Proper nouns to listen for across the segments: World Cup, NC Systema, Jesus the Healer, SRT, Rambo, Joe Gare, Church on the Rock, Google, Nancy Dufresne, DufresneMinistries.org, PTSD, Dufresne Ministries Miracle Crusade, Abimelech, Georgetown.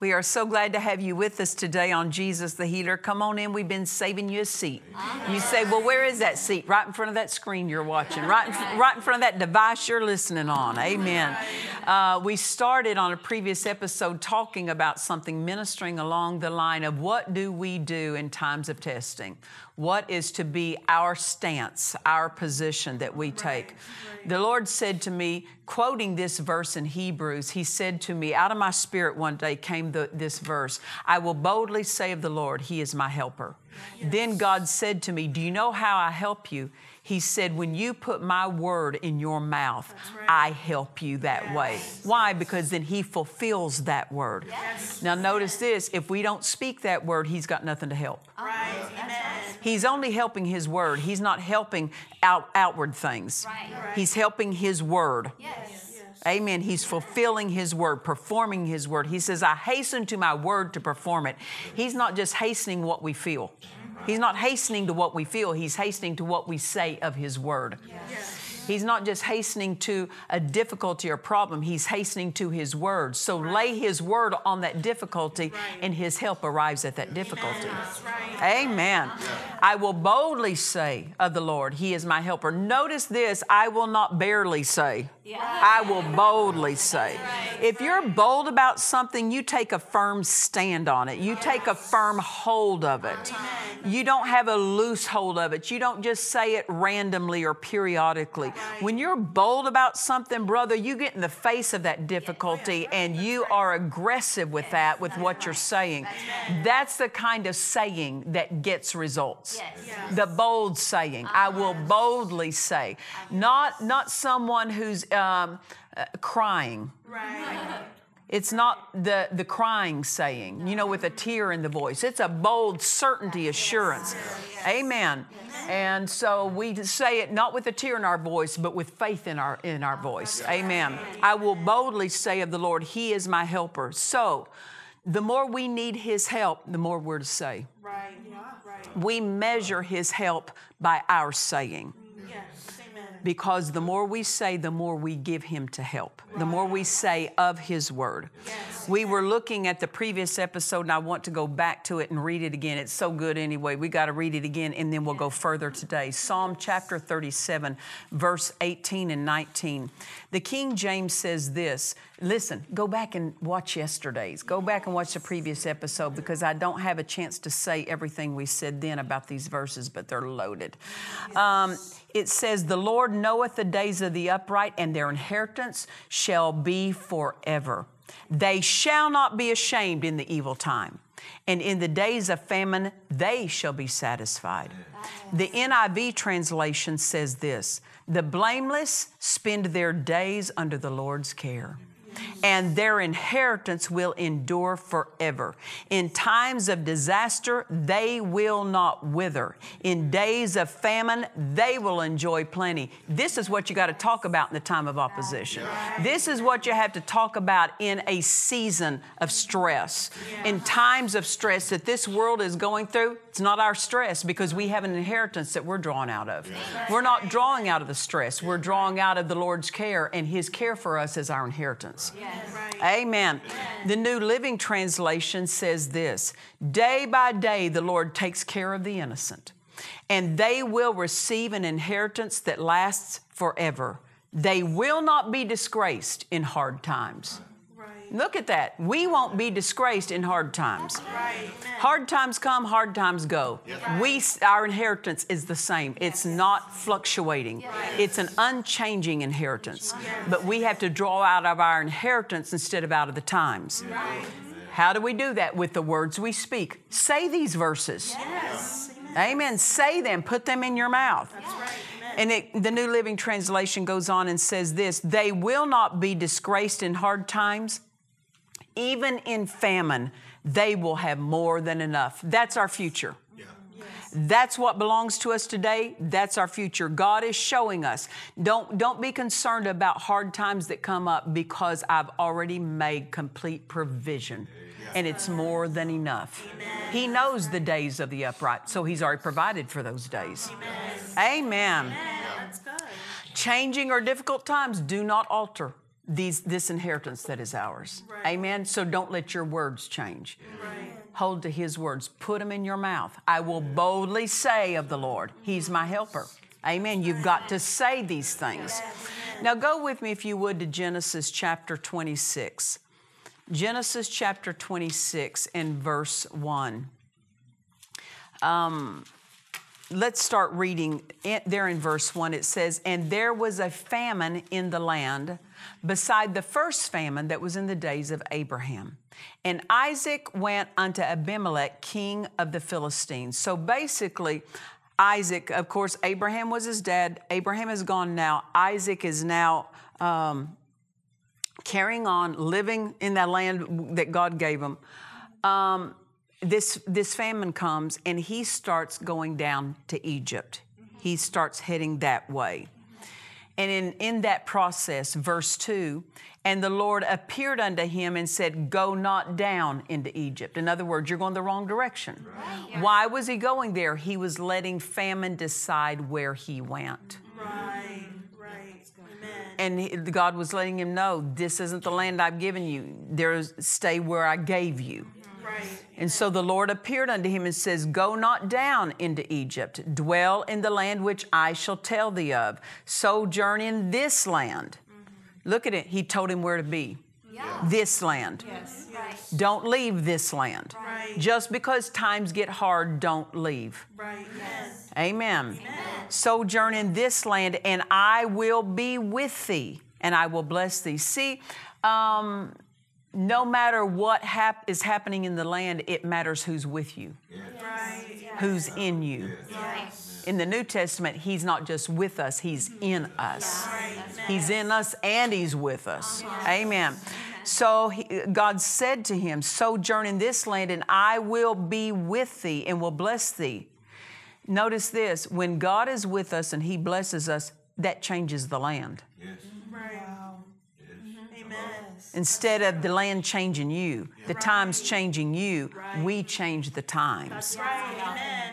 We are so glad to have you with us today on Jesus the Healer. Come on in. We've been saving you a seat. You say, well, where is that seat? Right in front of that screen you're watching, right in front of that device you're listening on. Amen. We started on a previous episode talking about something, ministering along the line of what do we do in times of testing? What is to be our stance, our position that we take? Right. The Lord said to me, quoting this verse in Hebrews, He said to me, out of my spirit one day came this verse, I will boldly say of the Lord, He is my helper. Yes. Then God said to me, do you know how I help you? He said, when you put my word in your mouth, right, I help you that way. Why? Because then He fulfills that word. Yes. Now notice this, if we don't speak that word, He's got nothing to help. Right. Amen. He's only helping His word. He's not helping outward things. Right. He's helping His word. Yes. Amen. He's fulfilling His word, performing His word. He says, I hasten to my word to perform it. He's not just hastening what we feel. He's not hastening to what we feel. He's hastening to what we say of His word. Yes. He's not just hastening to a difficulty or problem. He's hastening to His word. So lay His word on that difficulty, and His help arrives at that difficulty. Amen. I will boldly say of the Lord, He is my helper. Notice this, I will not barely say. Yeah. I will boldly say. Right. If you're bold about something, you take a firm stand on it. You take a firm hold of it. Amen. You don't have a loose hold of it. You don't just say it randomly or periodically. Right. When you're bold about something, brother, you get in the face of that difficulty, yeah, and you are aggressive with that, with what you're saying. That's the kind of saying that gets results. Yes. Yes. The bold saying. I will boldly say. Not someone who's crying. Right. It's not the crying saying, you know, with a tear in the voice. It's a bold certainty, assurance. Yes. Amen. Yes. And so we say it not with a tear in our voice, but with faith in our voice. Yes. Amen. Yes. I will boldly say of the Lord, He is my helper. So the more we need His help, the more we're to say. Right. Yeah. Right. We measure His help by our saying. Yes. Because the more we say, the more we give Him to help. The more we say of His word. Yes. We were looking at the previous episode, and I want to go back to it and read it again. It's so good anyway. We got to read it again, and then we'll go further today. Psalm chapter 37, verse 18 and 19. The King James says this. Listen, go back and watch yesterday's. Go back and watch the previous episode, because I don't have a chance to say everything we said then about these verses, but they're loaded. It says, the Lord knoweth the days of the upright, and their inheritance shall be forever. They shall not be ashamed in the evil time, and in the days of famine they shall be satisfied. The NIV translation says this, the blameless spend their days under the Lord's care, and their inheritance will endure forever. In times of disaster, they will not wither. In days of famine, they will enjoy plenty. This is what you got to talk about in the time of opposition. This is what you have to talk about in a season of stress. In times of stress that this world is going through, it's not our stress, because we have an inheritance that we're drawn out of. We're not drawing out of the stress. We're drawing out of the Lord's care, and His care for us is our inheritance. Yes. Amen. Yes. The New Living Translation says this, day by day the Lord takes care of the innocent, and they will receive an inheritance that lasts forever. They will not be disgraced in hard times. Right. Look at that. We won't be disgraced in hard times. Right. Hard times come, hard times go. Yes. Our inheritance is the same. It's not fluctuating. Yes. It's an unchanging inheritance. Yes. But we have to draw out of our inheritance instead of out of the times. Yes. How do we do that? With the words we speak. Say these verses. Yes. Amen. Amen. Say them. Put them in your mouth. That's right. And the New Living Translation goes on and says this: they will not be disgraced in hard times. Even in famine, they will have more than enough. That's our future. Yeah. Yes. That's what belongs to us today. That's our future. God is showing us. Don't be concerned about hard times that come up, because I've already made complete provision. Yeah. And it's more than enough. Amen. He knows the days of the upright, so He's already provided for those days. Amen. Amen. Amen. That's good. Changing or difficult times do not alter this inheritance that is ours. Right. Amen. So don't let your words change. Right. Hold to His words. Put them in your mouth. I will boldly say of the Lord, He's my helper. Amen. You've got to say these things. Yes. Now go with me, if you would, to Genesis chapter 26. Genesis chapter 26 and verse 1. Let's start reading there in verse 1. It says, "And there was a famine in the land, beside the first famine that was in the days of Abraham. And Isaac went unto Abimelech, king of the Philistines." So basically, Isaac, of course, Abraham was his dad. Abraham is gone now. Isaac is now carrying on, living in that land that God gave him. This famine comes, and he starts going down to Egypt. He starts heading that way. And in that process, verse 2, "And the Lord appeared unto him and said, Go not down into Egypt." In other words, you're going the wrong direction. Right. Yeah. Why was he going there? He was letting famine decide where he went. Right, right. Amen. And God was letting him know, this isn't the land I've given you. Stay where I gave you. Right. And so the Lord appeared unto him and says, "Go not down into Egypt. Dwell in the land which I shall tell thee of. Sojourn in this land." Mm-hmm. Look at it. He told him where to be. Yeah. This land. Yes. Yes. Don't leave this land. Right. Just because times get hard, don't leave. Right. Yes. Amen. Amen. Sojourn in this land, and I will be with thee, and I will bless thee. See, no matter what is happening in the land, it matters who's with you, yes. Right. Yes. Who's in you. Yes. In the New Testament, He's not just with us, He's in us. Yes. He's in us and He's with us. Yes. Amen. Yes. So God said to him, "Sojourn in this land, and I will be with thee and will bless thee." Notice this, when God is with us and He blesses us, that changes the land. Yes. Right. Instead of the land changing you, the times changing you, we change the times. Right.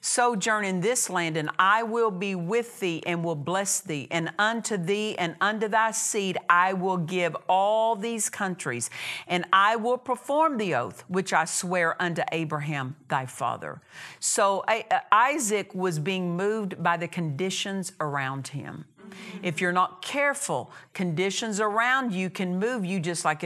"Sojourn in this land, and I will be with thee and will bless thee. And unto thee and unto thy seed I will give all these countries, and I will perform the oath which I swear unto Abraham thy father." So Isaac was being moved by the conditions around him. If you're not careful, conditions around you can move you just like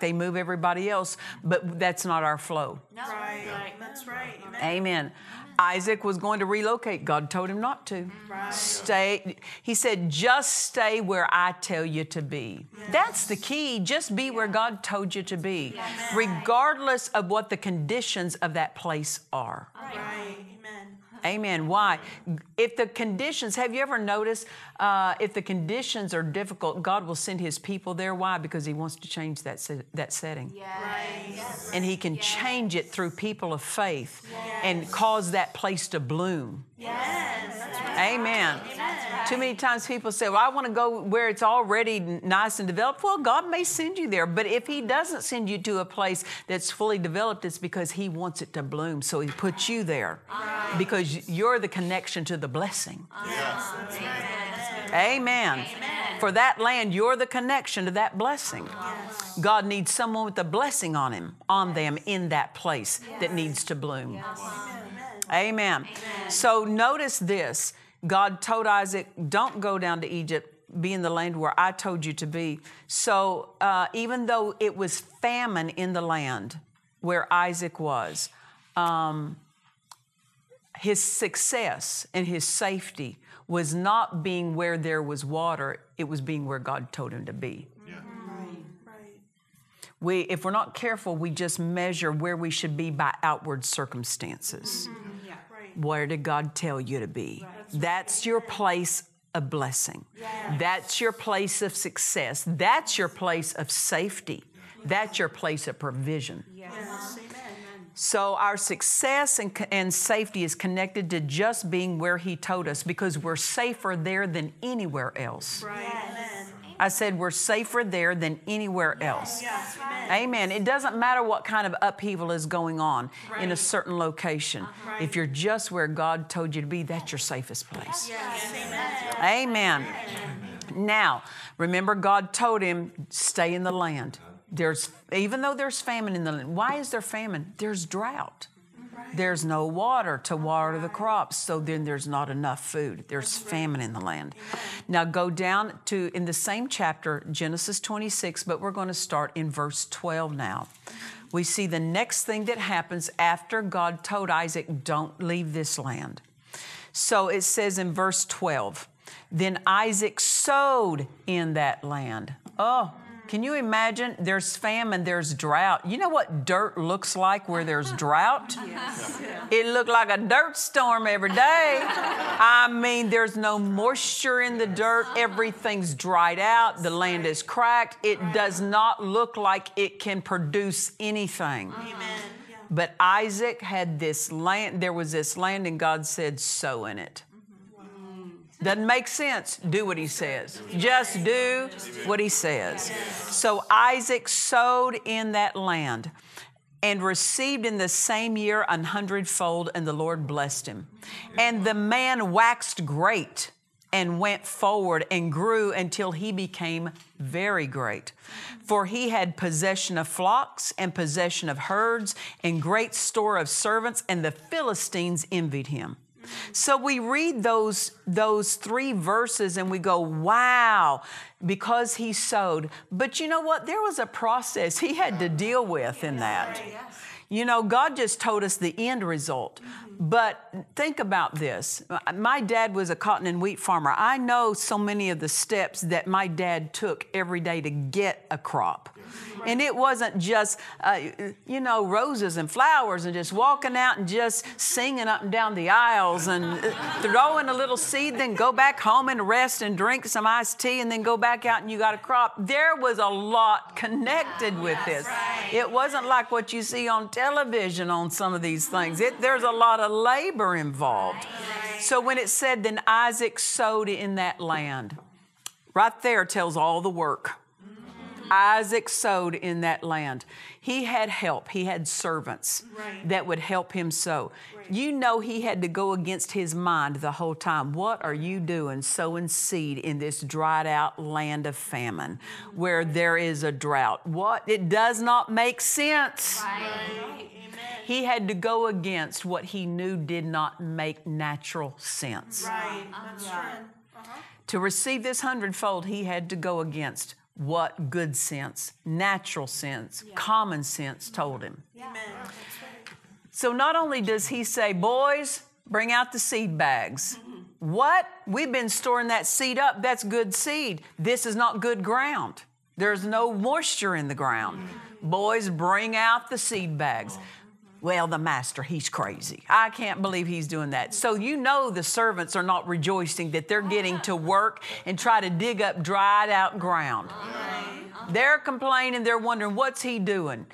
they move everybody else, but that's not our flow. No. Right. Right. That's right. Amen. Amen. Isaac was going to relocate. God told him not to. Right. Stay. He said, "Just stay where I tell you to be." Yes. That's the key. Just be where God told you to be, yes, regardless of what the conditions of that place are. Right. Right. Amen. Amen. Why? If the conditions, have you ever noticed, if the conditions are difficult, God will send His people there. Why? Because He wants to change that setting. Yes. Yes. And He can change it through people of faith, yes, and cause that place to bloom. Yes. Amen. Right. Too many times people say, "Well, I want to go where it's already nice and developed." Well, God may send you there, but if He doesn't send you to a place that's fully developed, it's because He wants it to bloom. So He puts you there, right, because you're the connection to the blessing. Yes. Yes. Amen. Amen. Amen. For that land, you're the connection to that blessing. Yes. God needs someone with a blessing on them in that place, yes, that needs to bloom. Yes. Wow. Amen. Amen. So notice this. God told Isaac, "Don't go down to Egypt." be in the land where I told you to be. So even though it was famine in the land where Isaac was, his success and his safety was not being where there was water. It was being where God told him to be. Yeah. Right. Right. If we're not careful, we just measure where we should be by outward circumstances. Mm-hmm. Yeah. Right. Where did God tell you to be? Right. That's your place of blessing. Yes. That's your place of success. That's your place of safety. Yes. That's your place of provision. Yes. Yes. So our success and safety is connected to just being where He told us, because we're safer there than anywhere else. Right. Yes. I said we're safer there than anywhere else. Yes. Yes. Amen. It doesn't matter what kind of upheaval is going on in a certain location. Right. If you're just where God told you to be, that's your safest place. Yes. Yes. Amen. Amen. Amen. Now, remember God told him, stay in the land. Even though there's famine in the land, why is there famine? There's drought. Right. There's no water to water the crops, so then there's not enough food. There's famine in the land. Amen. Now go down to, in the same chapter, Genesis 26, but we're going to start in verse 12 now. We see the next thing that happens after God told Isaac, don't leave this land. So it says in verse 12, then Isaac sowed in that land. Oh, can you imagine? There's famine, there's drought. You know what dirt looks like where there's drought? Yes. It looked like a dirt storm every day. I mean, there's no moisture in the dirt. Everything's dried out. The land is cracked. It does not look like it can produce anything. Amen. But Isaac had this land. There was this land, and God said, sow in it. Doesn't make sense. Do what he says. Just do what he says. So Isaac sowed in that land and received in the same year 100-fold, and the Lord blessed him. And the man waxed great and went forward and grew until he became very great. For he had possession of flocks and possession of herds and great store of servants, and the Philistines envied him. So we read those three verses and we go, wow, because he sowed. But you know what? There was a process he had to deal with in that. You know, God just told us the end result. But think about this. My dad was a cotton and wheat farmer. I know so many of the steps that my dad took every day to get a crop. And it wasn't just, you know, roses and flowers and just walking out and just singing up and down the aisles and throwing a little seed, then go back home and rest and drink some iced tea and then go back out and you got a crop. There was a lot connected with this. Right. It wasn't like what you see on television on some of these things. There's a lot of labor involved. Right. So when it said, then Isaac sowed in that land, right there tells all the work. Isaac sowed in that land. He had help. He had servants that would help him sow. Right. You know, he had to go against his mind the whole time. What are you doing sowing seed in this dried out land of famine where there is a drought? What? It does not make sense. Right. He had to go against what he knew did not make natural sense. Right. That's right. To receive this 100-fold, he had to go against what good sense, natural sense, common sense told him. Yeah. Amen. So not only does he say, boys, bring out the seed bags. Mm-hmm. What? We've been storing that seed up. That's good seed. This is not good ground. There's no moisture in the ground. Mm-hmm. Boys, bring out the seed bags. Well, the master, he's crazy. I can't believe he's doing that. So you know the servants are not rejoicing that they're getting to work and try to dig up dried out ground. They're complaining. They're wondering, what's he doing?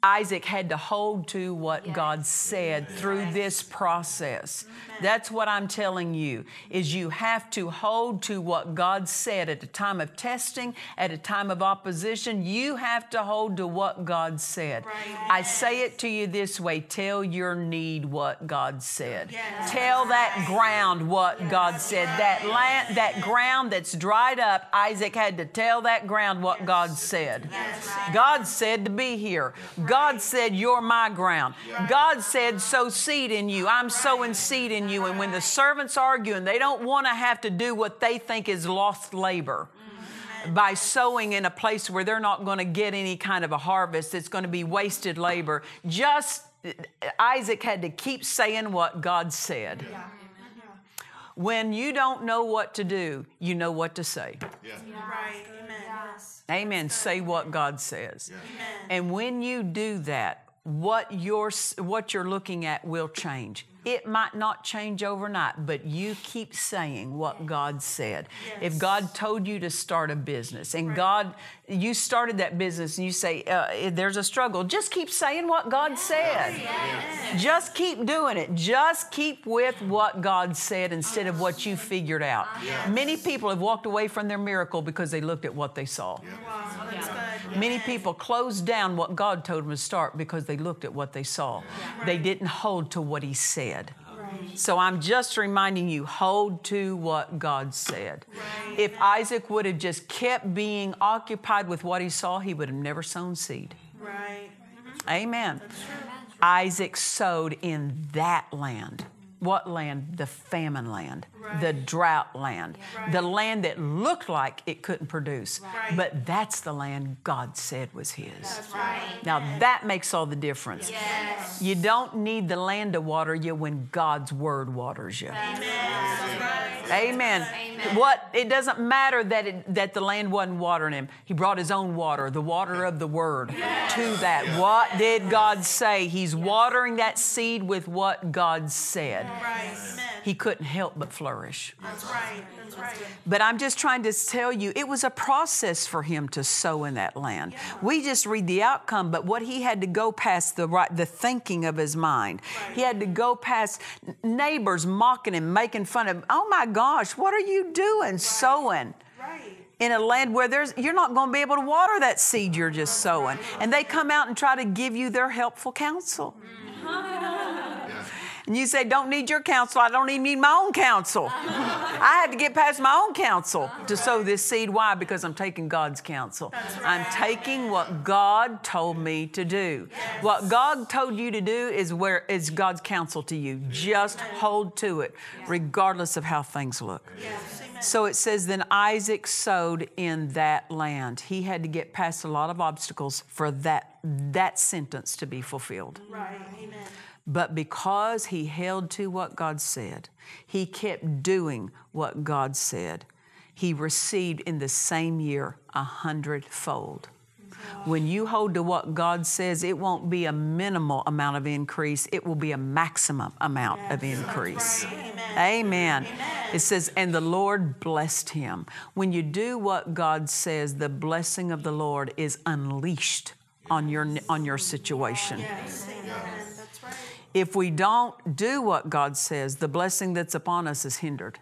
Isaac had to hold to what God said through this process. That's what I'm telling you, is you have to hold to what God said at a time of testing, at a time of opposition. You have to hold to what God said. Right. I say it to you this way, tell your need what God said. Yes. Tell that ground what God said. That land, that ground that's dried up, Isaac had to tell that ground what God said. Yes. God said to be here. God said, you're my ground. God said, sow seed in you. I'm sowing seed in you. And when the servants argue and they don't want to have to do what they think is lost labor by sowing in a place where they're not going to get any kind of a harvest, it's going to be wasted labor. Just Isaac had to keep saying what God said. Yeah. When you don't know what to do, you know what to say. Yeah. Yeah. Right. Amen. Yes. Amen. Say what God says. Yeah. And when you do that, what you're looking at will change. It might not change overnight, but you keep saying what God said. Yes. If God told you to start a business and you started that business and you say, there's a struggle, just keep saying what God said. Yes. Just keep doing it. Just keep with what God said instead of what you figured out. Yes. Many people have walked away from their miracle because they looked at what they saw. Yes. Wow, that's good. Many people closed down what God told them to start because they looked at what they saw. Yes. They didn't hold to what He said. So I'm just reminding you, hold to what God said. Right. If Isaac would have just kept being occupied with what he saw, he would have never sown seed. Right. Amen. Isaac sowed in that land. What land? The famine land, the drought land, the land that looked like it couldn't produce. Right. But that's the land God said was His. That's right. Now that makes all the difference. Yes. You don't need the land to water you when God's Word waters you. Amen. That's right. Amen. Amen. What? It doesn't matter that the land wasn't watering him. He brought His own water, the water of the Word, to that. Yes. What did God say? He's watering that seed with what God said. Right. He couldn't help but flourish. That's right. That's right. But I'm just trying to tell you, it was a process for him to sow in that land. Yeah. We just read the outcome, but what he had to go past the thinking of his mind. Right. He had to go past neighbors mocking him, making fun of him. Oh my gosh, what are you doing sowing? Right. In a land where you're not going to be able to water that seed you're just sowing. And they come out and try to give you their helpful counsel. And you say, don't need your counsel. I don't even need my own counsel. I had to get past my own counsel to sow this seed. Why? Because I'm taking God's counsel. Right. I'm taking what God told me to do. Yes. What God told you to do is God's counsel to you. Just hold to it, regardless of how things look. Yes. So it says, then Isaac sowed in that land. He had to get past a lot of obstacles for that sentence to be fulfilled. Right. Amen. But because he held to what God said, he kept doing what God said, he received in the same year 100-fold. When you hold to what God says, it won't be a minimal amount of increase. It will be a maximum amount of increase. Right. Amen. Amen. Amen. It says, and the Lord blessed him. When you do what God says, the blessing of the Lord is unleashed on your situation. Yes. Yes. If we don't do what God says, the blessing that's upon us is hindered.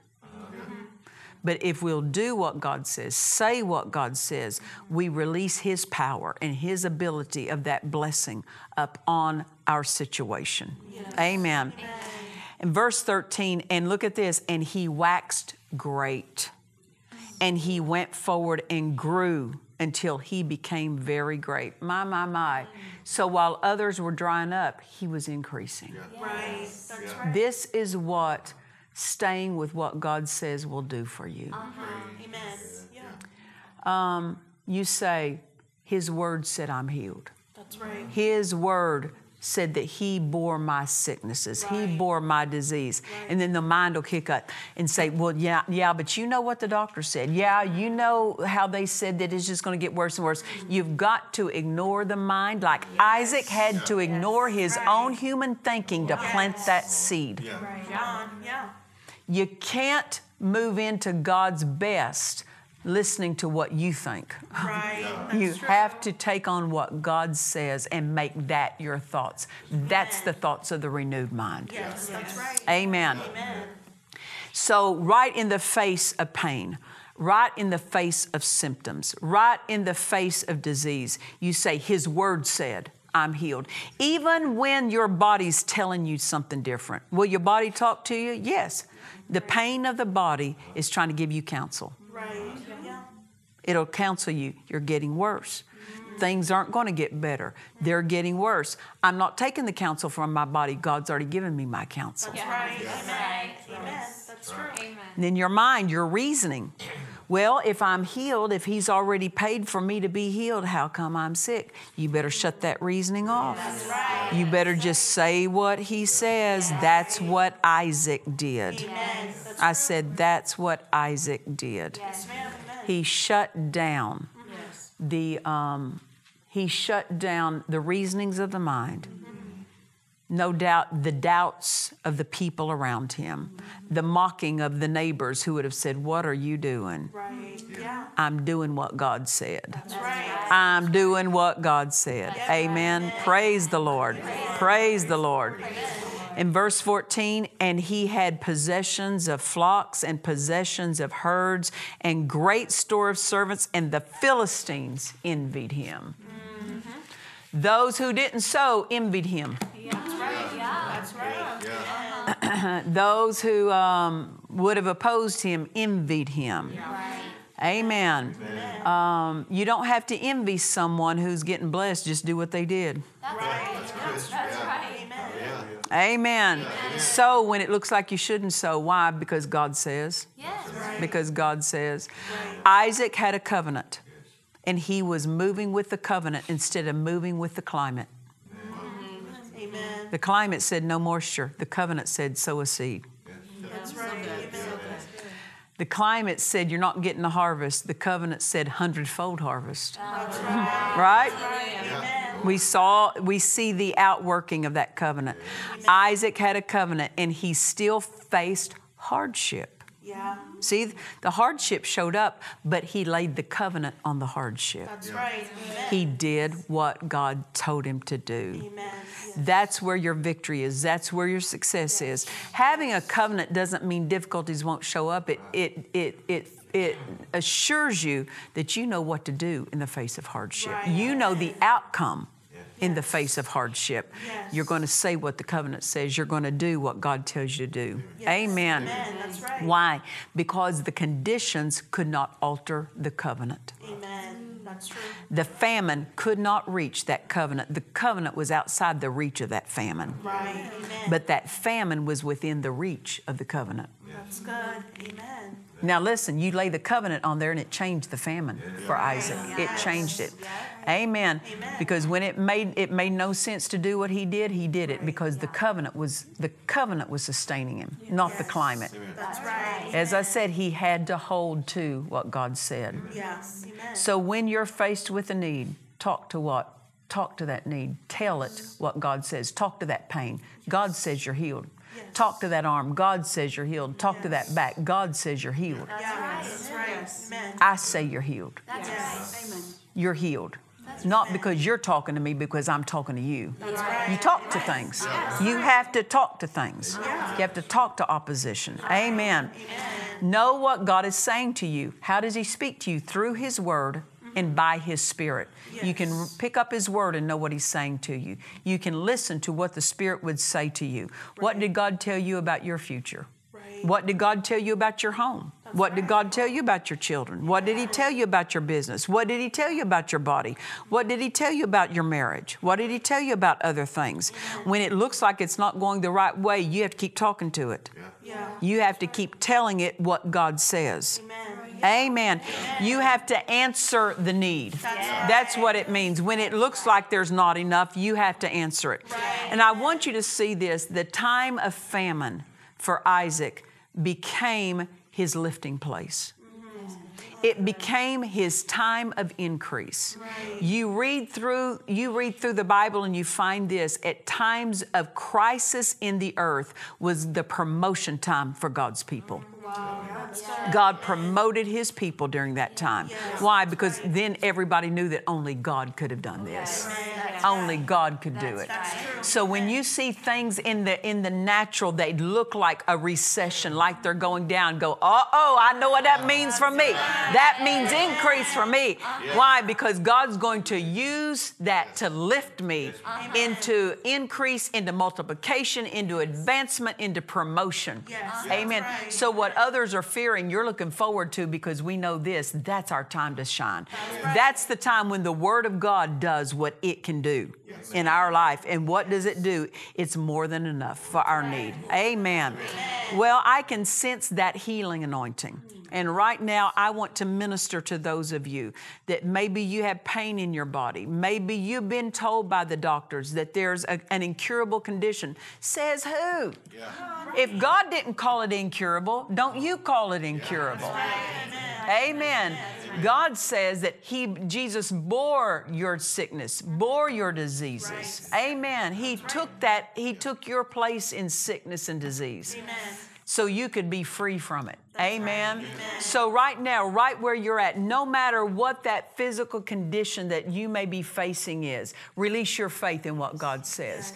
But if we'll do what God says, say what God says, we release His power and His ability of that blessing upon our situation. Yes. Amen. Amen. And verse 13, and look at this, and he waxed great, and he went forward and grew until he became very great. My, my. So while others were drying up, he was increasing. Yeah. Right. That's right. This is what staying with what God says will do for you. Amen. Yeah. You say, His Word said I'm healed. That's right. His Word said that He bore my sicknesses. Right. He bore my disease. Right. And then the mind will kick up and say, well, yeah, but you know what the doctor said. Yeah, you know how they said that it's just going to get worse and worse. You've got to ignore the mind like Isaac had to ignore his own human thinking to plant that seed. Yeah. Right. Yeah. You can't move into God's best listening to what you think. Right. Yeah. You have to take on what God says and make that your thoughts. That's the thoughts of the renewed mind. Yes, that's right. Amen. Amen. So right in the face of pain, right in the face of symptoms, right in the face of disease, you say, His Word said I'm healed. Even when your body's telling you something different. Will your body talk to you? Yes. The pain of the body is trying to give you counsel. Right. It'll counsel you, you're getting worse. Things aren't going to get better. They're getting worse. I'm not taking the counsel from my body. God's already given me my counsel. That's right. Yes. Amen. Amen. That's true. Amen. And in your mind, you're reasoning. Well, if I'm healed, if he's already paid for me to be healed, how come I'm sick? You better shut that reasoning off. That's right. You better just say what he says. That's what Isaac did. Amen. I said, that's what Isaac did. Yes. He shut down the reasonings of the mind. Mm-hmm. No doubt the doubts of the people around him, mm-hmm. the mocking of the neighbors who would have said, what are you doing? Right. Yeah. I'm doing what God said. That's right. I'm doing what God said. That's amen. Right. Praise the Lord. Praise the Lord. In verse 14, and he had possessions of flocks and possessions of herds and great store of servants, and the Philistines envied him. Mm-hmm. Those who didn't sow envied him. Yeah. That's right. Yeah. That's right. Yeah. Yeah. Those who would have opposed him envied him. Yeah. Right. Amen. Amen. You don't have to envy someone who's getting blessed. Just do what they did. That's right. That's right. Amen. Yeah. Amen. Amen. So when it looks like you shouldn't sow, why? Because God says. Yes. Right. Because God says. Right. Isaac had a covenant, and he was moving with the covenant instead of moving with the climate. Amen. Amen. The climate said no moisture. The covenant said sow a seed. That's right. The climate said you're not getting a harvest. The covenant said 100-fold harvest. That's right. Right? That's right. Amen. We see the outworking of that covenant. Amen. Isaac had a covenant, and he still faced hardship. Yeah. See, the hardship showed up, but he laid the covenant on the hardship. That's right. Amen. He did what God told him to do. Amen. Yes. That's where your victory is. That's where your success yes. is. Having a covenant doesn't mean difficulties won't show up. It assures you that you know what to do in the face of hardship. Right. You know the outcome. In the face of hardship. Yes. You're going to say what the covenant says. You're going to do what God tells you to do. Yes. Amen. Amen. That's right. Why? Because the conditions could not alter the covenant. Amen. That's true. The famine could not reach that covenant. The covenant was outside the reach of that famine. Right. Amen. But that famine was within the reach of the covenant. That's good. Amen. Now listen, you lay the covenant on there and it changed the famine for Isaac. Yes. It changed it. Yes. Amen. Amen. Because when it made no sense to do what he did it because the covenant was sustaining him, not the climate. That's right. As I said, he had to hold to what God said. Yes. Amen. So when you're faced with a need, talk to what? Talk to that need. Tell it what God says. Talk to that pain. God says you're healed. Yes. Talk to that arm. God says you're healed. Talk to that back. God says you're healed. That's right. That's right. I say you're healed. That's right. Amen. You're healed. That's not right. Because you're talking to me, because I'm talking to you. That's right. You talk to things. Yes. You have to talk to things. Yes. You have to talk to opposition. Right. Amen. Amen. Know what God is saying to you. How does He speak to you? Through His Word. And by His Spirit. Yes. You can pick up His Word and know what He's saying to you. You can listen to what the Spirit would say to you. Right. What did God tell you about your future? Right. What did God tell you about your home? That's what right. did God tell you about your children? Yeah. What did He tell you about your business? What did He tell you about your body? What did He tell you about your marriage? What did He tell you about other things? Yeah. When it looks like it's not going the right way, you have to keep talking to it. Yeah. Yeah. You have to keep telling it what God says. Amen. Amen. Yes. You have to answer the need. That's what it means. When it looks like there's not enough, you have to answer it. Right. And I want you to see this. The time of famine for Isaac became his lifting place. It became his time of increase. Right. You read through the Bible and you find this. At times of crisis in the earth was the promotion time for God's people. Wow. God promoted His people during that time. Yes. Why? Because then everybody knew that only God could have done this. Yes. Only God could do it. So when you see things in the natural, they look like a recession, like they're going down, go, oh, I know what that means for me. That means increase for me. Why? Because God's going to use that to lift me into increase, into multiplication, into advancement, into promotion. Amen. So what others are fearing, you're looking forward to, because we know this, that's our time to shine. That's the time when the Word of God does what it can do in our life. And what does it do? It's more than enough for our need. Amen. Well, I can sense that healing anointing. And right now, I want to minister to those of you that maybe you have pain in your body. Maybe you've been told by the doctors that there's an incurable condition. Says who? If God didn't call it incurable, don't you call it incurable. Amen. God says that Jesus bore your sickness, bore your diseases. Amen. He took that. He took your place in sickness and disease. So you could be free from it. Amen. Right. Amen. So right now, right where you're at, no matter what that physical condition that you may be facing is, release your faith in what God says.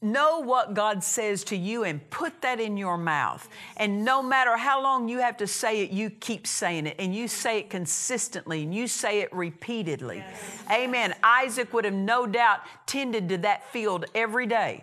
Know what God says to you and put that in your mouth. And no matter how long you have to say it, you keep saying it, and you say it consistently, and you say it repeatedly. Yes. Amen. Isaac would have no doubt tended to that field every day.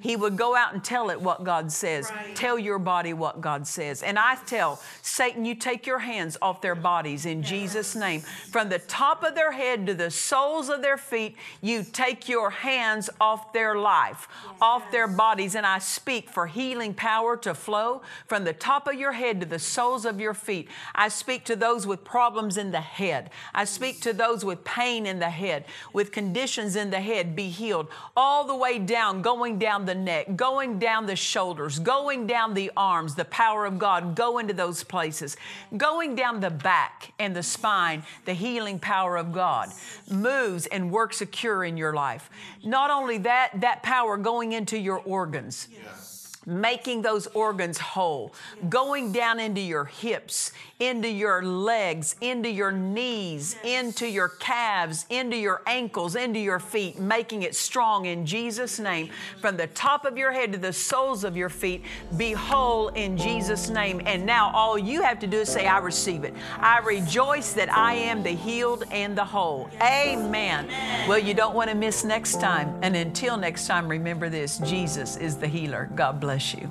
He would go out and tell it what God says. Right. Tell your body what God says. And I tell Satan, you take your hands off their bodies in Jesus' name. From the top of their head to the soles of their feet, you take your hands off their life, off their bodies. And I speak for healing power to flow from the top of your head to the soles of your feet. I speak to those with problems in the head. I speak to those with pain in the head, with conditions in the head, be healed. All the way down, going down the neck, going down the shoulders, going down the arms, the power of God, go into those places, going down the back and the spine, the healing power of God moves and works a cure in your life. Not only that, that power going into your organs. Yes. Making those organs whole, going down into your hips, into your legs, into your knees, into your calves, into your ankles, into your feet, making it strong in Jesus' name. From the top of your head to the soles of your feet, be whole in Jesus' name. And now all you have to do is say, I receive it. I rejoice that I am the healed and the whole. Amen. Well, you don't want to miss next time. And until next time, remember this, Jesus is the healer. God bless you.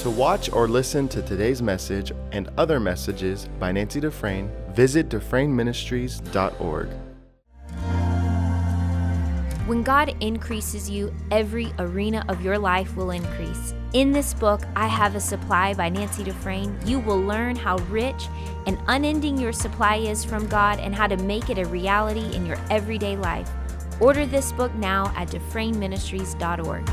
To watch or listen to today's message and other messages by Nancy Dufresne, visit DufresneMinistries.org. When God increases you, every arena of your life will increase. In this book, I Have a Supply by Nancy Dufresne, you will learn how rich and unending your supply is from God and how to make it a reality in your everyday life. Order this book now at DufresneMinistries.org.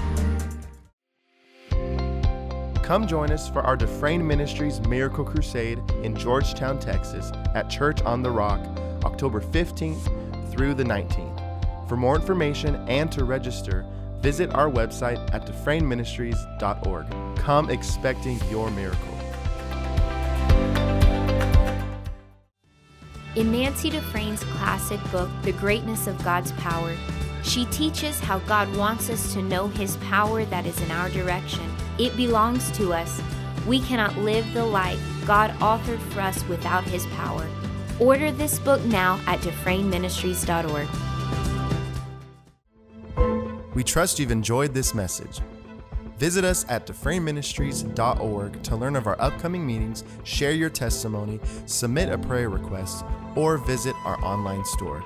Come join us for our Dufresne Ministries Miracle Crusade in Georgetown, Texas at Church on the Rock, October 15th through the 19th. For more information and to register, visit our website at DufresneMinistries.org. Come expecting your miracle. In Nancy Dufresne's classic book, The Greatness of God's Power, she teaches how God wants us to know His power that is in our direction. It belongs to us. We cannot live the life God authored for us without His power. Order this book now at DufresneMinistries.org. We trust you've enjoyed this message. Visit us at DufresneMinistries.org to learn of our upcoming meetings, share your testimony, submit a prayer request, or visit our online store.